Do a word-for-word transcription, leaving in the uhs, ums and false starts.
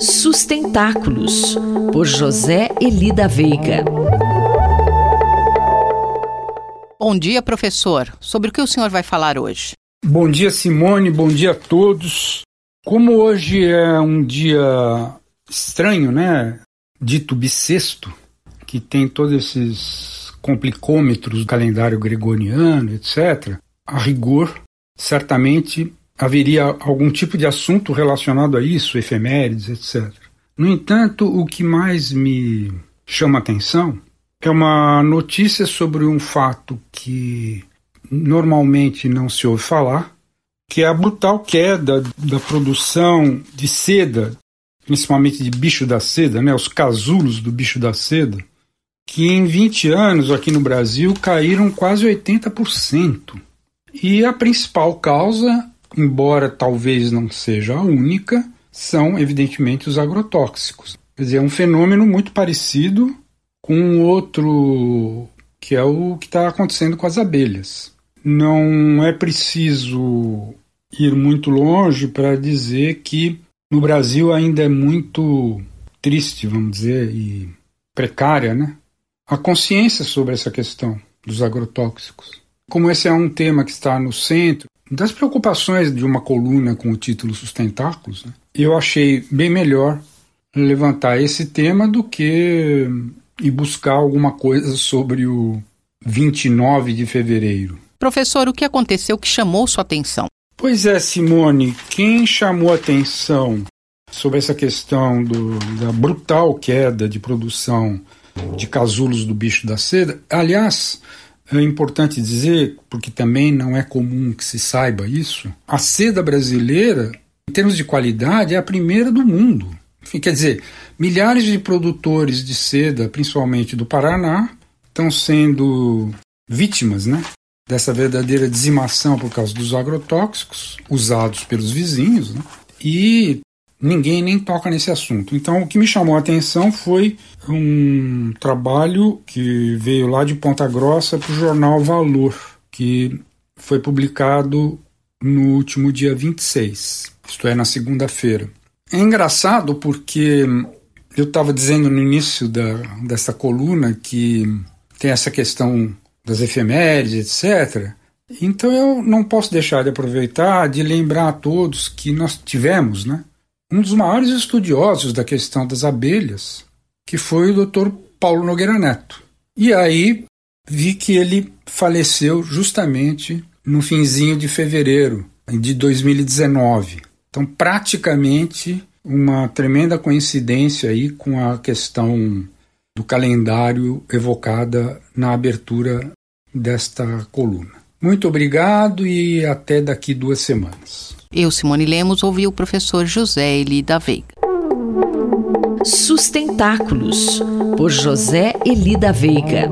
Sustentáculos, por José Eli da Veiga. Bom dia, professor. Sobre o que o senhor vai falar hoje? Bom dia, Simone. Bom dia a todos. Como hoje é um dia estranho, né? Dito bissexto, que tem todos esses complicômetros do calendário gregoriano, etcétera, a rigor, certamente haveria algum tipo de assunto relacionado a isso, efemérides, etcétera. No entanto, o que mais me chama a atenção é uma notícia sobre um fato que normalmente não se ouve falar, que é a brutal queda da produção de seda, principalmente de bicho da seda, né, os casulos do bicho da seda, que em vinte anos aqui no Brasil caíram quase oitenta por cento. E a principal causa, embora talvez não seja a única, são evidentemente os agrotóxicos. Quer dizer, é um fenômeno muito parecido com outro, que é o que está acontecendo com as abelhas. Não é preciso ir muito longe para dizer que no Brasil ainda é muito triste, vamos dizer, e precária, né, a consciência sobre essa questão dos agrotóxicos. Como esse é um tema que está no centro das preocupações de uma coluna com o título Sustentáculos, né, eu achei bem melhor levantar esse tema do que ir buscar alguma coisa sobre o vinte e nove de fevereiro. Professor, o que aconteceu que chamou sua atenção? Pois é, Simone, quem chamou atenção sobre essa questão do, da brutal queda de produção de casulos do bicho da seda, aliás, é importante dizer, porque também não é comum que se saiba isso, a seda brasileira, em termos de qualidade, é a primeira do mundo. Enfim, quer dizer, milhares de produtores de seda, principalmente do Paraná, estão sendo vítimas, né, dessa verdadeira dizimação por causa dos agrotóxicos usados pelos vizinhos, né, e ninguém nem toca nesse assunto. Então, o que me chamou a atenção foi um trabalho que veio lá de Ponta Grossa para o jornal Valor, que foi publicado no último dia vinte e seis, isto é, na segunda-feira. É engraçado porque eu estava dizendo no início da, dessa coluna que tem essa questão das efemérides, etcétera, então eu não posso deixar de aproveitar de lembrar a todos que nós tivemos, né, um dos maiores estudiosos da questão das abelhas, que foi o doutor Paulo Nogueira Neto. E aí vi que ele faleceu justamente no finzinho de fevereiro de dois mil e dezenove. Então, praticamente uma tremenda coincidência aí com a questão do calendário evocada na abertura desta coluna. Muito obrigado e até daqui duas semanas. Eu, Simone Lemos, ouvi o professor José Eli da Veiga. Sustentáculos, por José Eli da Veiga.